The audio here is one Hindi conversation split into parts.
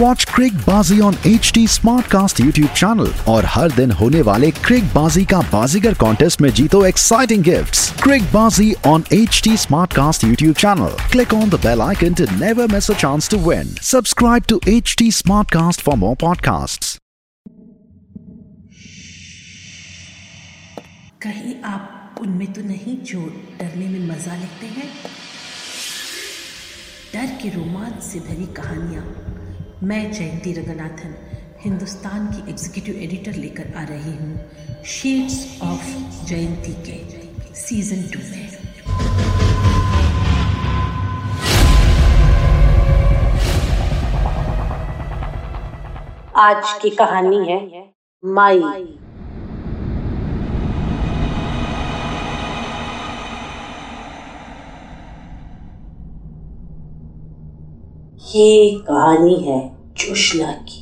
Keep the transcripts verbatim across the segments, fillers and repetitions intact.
Watch क्रिक बाजी on H T Smartcast YouTube channel और हर दिन होने वाले क्रिक बाजी का बाजीगर कॉन्टेस्ट में जीतो एक्साइटिंग गिफ्ट्स। क्रिक बाजी on H T Smartcast YouTube channel. Click on the bell icon to never miss a chance to win. Subscribe to H T Smartcast for more podcasts. कहीं आप उनमें तो नहीं जो डरने में मजा लेते हैं? डर के रोमांच से भरी कहानियाँ। मैं जयंती रंगनाथन हिंदुस्तान की एग्जीक्यूटिव एडिटर लेकर आ रही हूँ शेड्स ऑफ जयंती के सीजन टू में। आज की कहानी है माई। ये कहानी है जोशना की।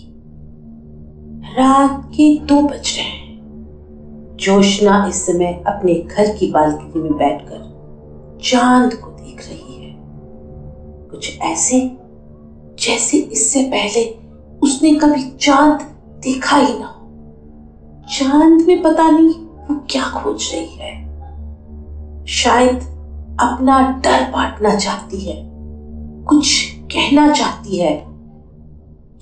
रात के दो बज रहे हैं। जोशना इस समय अपने घर की बालकनी में बैठकर चांद को देख रही है, कुछ ऐसे जैसे इससे पहले उसने कभी चांद देखा ही ना। चांद में पता नहीं वो क्या खोज रही है, शायद अपना डर बांटना चाहती है, कुछ कहना चाहती है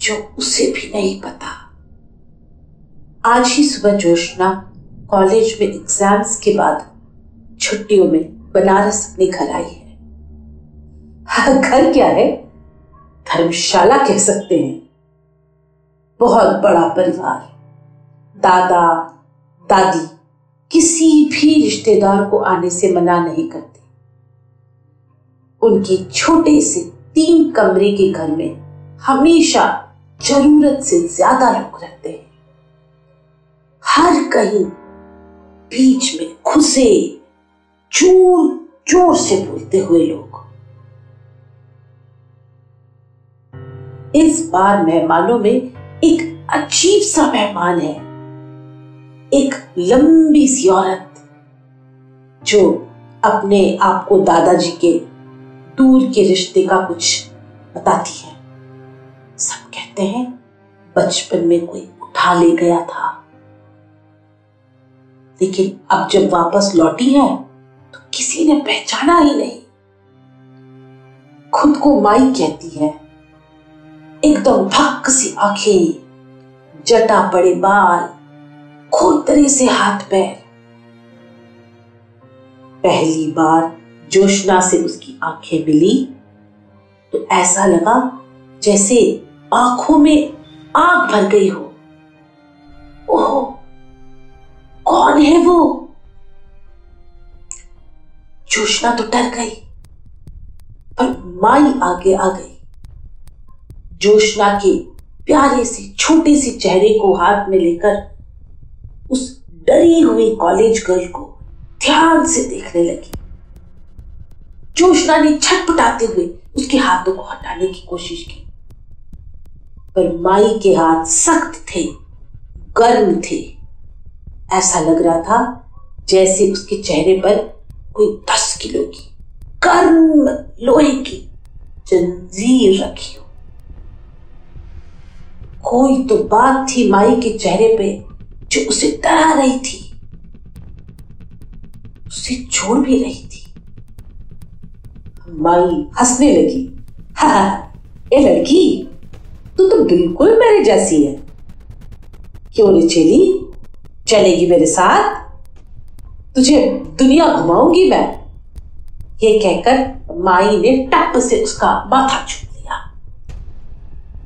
जो उसे भी नहीं पता। आज ही सुबह जोशना कॉलेज में एग्जाम्स के बाद छुट्टियों में बनारस अपने घर आई है। हाँ, घर क्या है, धर्मशाला कह सकते हैं। बहुत बड़ा परिवार, दादा दादी किसी भी रिश्तेदार को आने से मना नहीं करते। उनके छोटे से तीन कमरे के घर में हमेशा जरूरत से ज्यादा लोग रहते हैं। हर कहीं बीच में खुसे जोर जोर से बोलते हुए लोग। इस बार मेहमानों में एक अजीब सा मेहमान है, एक लंबी सी औरत जो अपने आप को दादाजी के दूर के रिश्ते का कुछ बताती है। सब कहते हैं बचपन में कोई उठा ले गया था, लेकिन अब जब वापस लौटी है तो किसी ने पहचाना ही नहीं। खुद को माई कहती है। एकदम भक्क सी आंखें, जटा पड़े बाल, खोतरे से हाथ पैर। पहली बार जोशना से उसकी आंखें मिली तो ऐसा लगा जैसे आंखों में आग भर गई हो। ओह, कौन है वो? जोशना तो डर गई, पर माई आगे आ गई। जोशना के प्यारे से छोटे से चेहरे को हाथ में लेकर उस डरी हुई कॉलेज गर्ल को ध्यान से देखने लगी। जोशना ने छटपटाते हुए उसके हाथों को हटाने की कोशिश की, पर माई के हाथ सख्त थे, गर्म थे। ऐसा लग रहा था जैसे उसके चेहरे पर कोई दस किलो की गर्म लोहे की जंजीर रखी हो। कोई तो बात थी माई के चेहरे पे जो उसे डरा रही थी, उसे छोड़ भी रही थी। माई हंसने लगी। हाहा, ए लड़की, तू तो बिल्कुल मेरे जैसी है। क्यों रे चली, चलेगी मेरे साथ? तुझे दुनिया घुमाऊंगी मैं। ये कहकर माई ने टप से उसका माथा चूम लिया।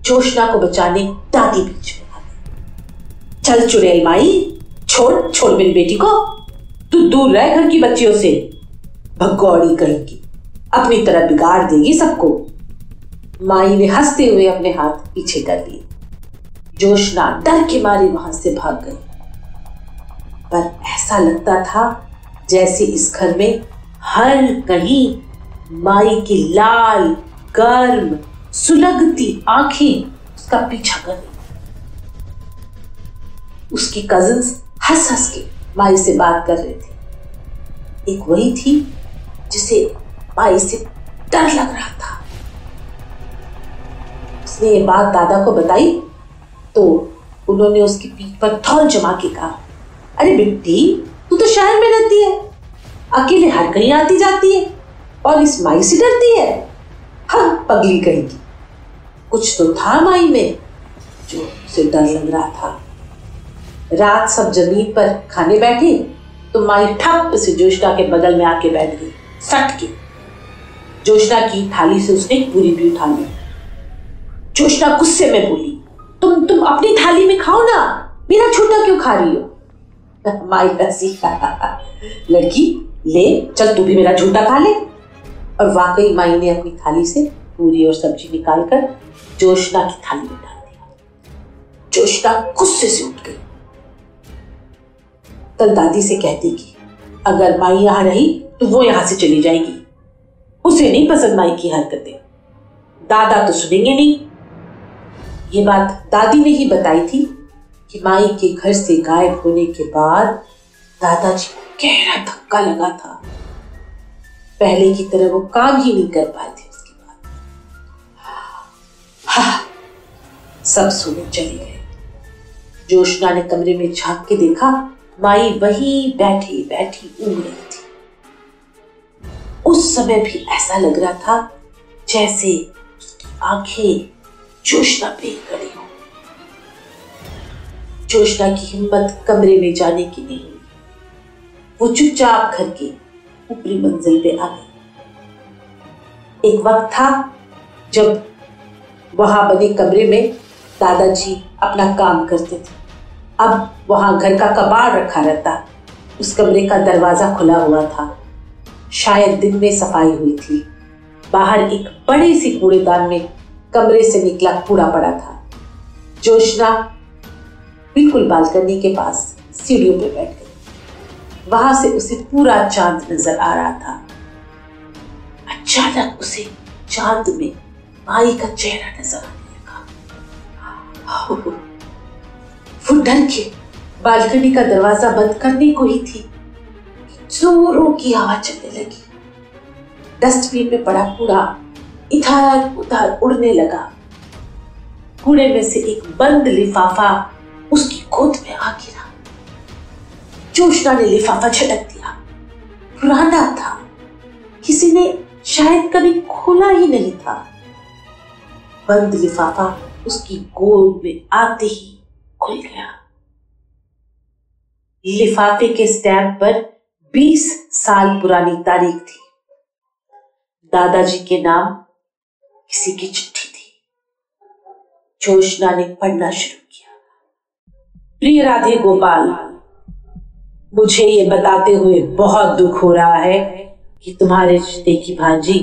जोशना को बचाने दादी बीच में आ गई। चल चुड़ैल माई, छोड़ छोड़ मेरी बेटी को। तू दूर रह घर की बच्चियों से, भगौड़ी कहीं की, अपनी तरह बिगाड़ देगी सबको। माई ने हंसते हुए अपने हाथ पीछे कर लिए। जोशना डर के मारे वहां से भाग गई, पर ऐसा लगता था जैसे इस घर में हर कहीं माई की लाल गर्म सुलगती आंखें उसका पीछा कर रही। उसकी कजिन्स हंस हंस के माई से बात कर रहे थे। एक वही थी जिसे माई से डर लग रहा था। उसने ये बात दादा को बताई तो उन्होंने उसकी पीठ पर थौल जमा के कहा, अरे बेटी तू तो शहर में रहती है, अकेले हर कहीं आती जाती है और इस माई से डरती है। हाँ, पगली कहेगी। कुछ तो था माई में जो उसे डर लग रहा था। रात सब जमीन पर खाने बैठे तो माई ठप से जोशना के बगल में आके बैठ गई। सट के जोशना की थाली से उसने पूरी भी उठा ली। जोशना गुस्से में बोली, तुम तुम अपनी थाली में खाओ ना, मेरा छोटा क्यों खा रही हो। माई हंसी, लड़की ले चल तू भी मेरा छोटा खा ले। और वाकई माई ने अपनी थाली से पूरी और सब्जी निकालकर जोशना की थाली में डाल दिया। जोशना गुस्से से उठ गई। कल दादी से कहती कि अगर माई यहाँ रही तो वो यहाँ से चली जाएगी, उसे नहीं पसंद माई की हरकतें। दादा तो सुनेंगे नहीं। ये बात दादी ने ही बताई थी कि माई के घर से गायब होने के बाद दादाजी को गहरा धक्का लगा था। पहले की तरह वो काम ही नहीं कर पाए थे उसके बाद। हाँ, सब सोने चले गए। जोशना ने कमरे में झांक के देखा, माई वहीं बैठी बैठी ऊँग रही थी। उस समय भी ऐसा लग रहा था जैसे उसकी आंखें जोशना पे खड़ी हो। जोशना की हिम्मत कमरे में जाने की नहीं। वो चुपचाप घर के ऊपरी मंजिल पे आ गई। एक वक्त था जब वहां बने कमरे में दादाजी अपना काम करते थे। अब वहां घर का कबाड़ रखा रहता। उस कमरे का दरवाजा खुला हुआ था। शायद दिन में सफाई हुई थी। बाहर एक बड़े से कूड़ेदान में कमरे से निकला कूड़ा पड़ा था। जोशना बिल्कुल बालकनी के पास सीढ़ियों पर बैठ गई। वहां से उसे पूरा चांद नजर आ रहा था। अचानक उसे चांद में माई का चेहरा नजर आने लगा। वो डर के बालकनी का दरवाजा बंद करने को ही थी, जोरों की हवा चलने लगी। डस्टबिन में पड़ा कूड़ा इधर उधर उड़ने लगा। कूड़े में से एक बंद लिफाफा उसकी गोद में आ गिरा। जोशना ने लिफाफा झटक दिया। पुराना था, किसी ने शायद कभी खोला ही नहीं था। बंद लिफाफा उसकी गोद में आते ही खुल गया। लिफाफे के स्टैम्प पर बीस साल पुरानी तारीख थी। दादाजी के नाम किसी की चिट्ठी थी। जोशना ने पढ़ना शुरू किया। प्रिय राधे गोपाल, मुझे ये बताते हुए बहुत दुख हो रहा है कि तुम्हारे रिश्ते की भांजी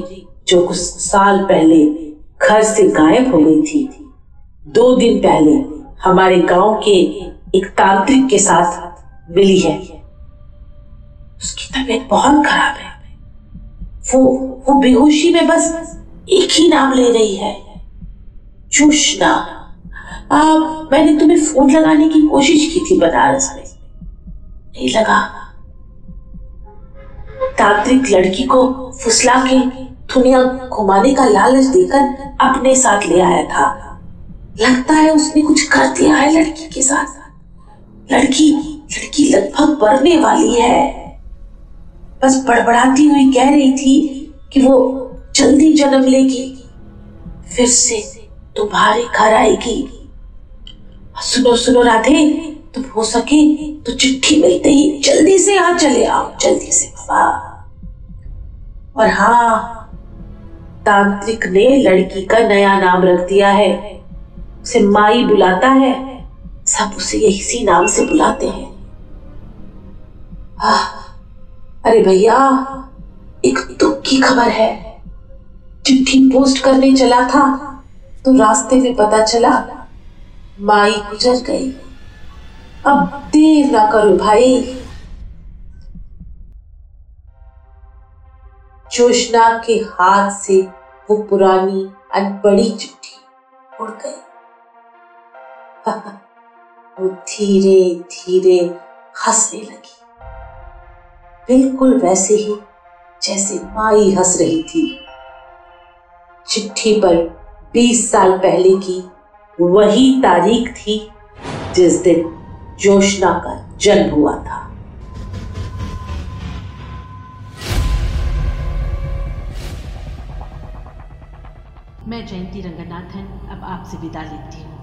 जो कुछ साल पहले घर से गायब हो गई थी, दो दिन पहले हमारे गांव के एक तांत्रिक के साथ मिली है। उसकी तबीयत बहुत खराब है। वो वो बेहोशी में बस एक ही नाम ले रही है, जोशना। आप मैंने तुम्हें फोन लगाने की कोशिश की थी बनारस में, नहीं लगा। तांत्रिक लड़की को फुसला के दुनिया घुमाने का लालच देकर अपने साथ ले आया था। लगता है उसने कुछ कर दिया है लड़की के साथ। लड़की लड़की लगभग मरने वाली है। बस बड़बड़ाती हुई कह रही थी कि वो जल्दी जन्म लेगी, फिर से तुम्हारे घर आएगी। सुनो सुनो राधे, तुम हो सके तो चिट्ठी मिलते ही जल्दी से यहाँ चले आओ, जल्दी से बाबा। और हाँ, तांत्रिक ने लड़की का नया नाम रख दिया है। उसे माई बुलाता है, सब उसे इसी नाम से बुलाते हैं। अरे भैया, एक दुख की खबर है। चिट्ठी पोस्ट करने चला था तो रास्ते में पता चला माई गुजर गई। अब देर ना करो भाई। जोशना के हाथ से वो पुरानी अनपढ़ी चिट्ठी उड़ गई। वो धीरे धीरे हंसने लगी, बिल्कुल वैसे ही जैसे माई हंस रही थी। चिट्ठी पर बीस साल पहले की वही तारीख थी जिस दिन जोशना का जन्म हुआ था। मैं जयंती रंगनाथन अब आपसे विदा लेती हूँ।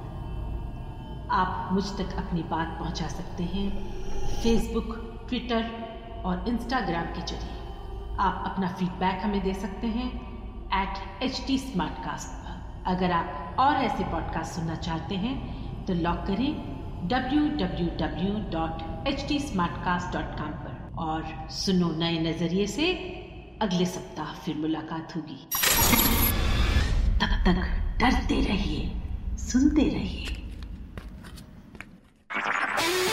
आप मुझ तक अपनी बात पहुँचा सकते हैं फेसबुक, ट्विटर और इंस्टाग्राम के जरिए। आप अपना फीडबैक हमें दे सकते हैं at H T Smartcast पर। अगर आप और ऐसे पॉडकास्ट सुनना चाहते हैं तो लॉग करें W W W dot H T Smartcast dot com पर और सुनो नए नज़रिए से। अगले सप्ताह फिर मुलाकात होगी। तब तक डरते रहिए, सुनते रहिए।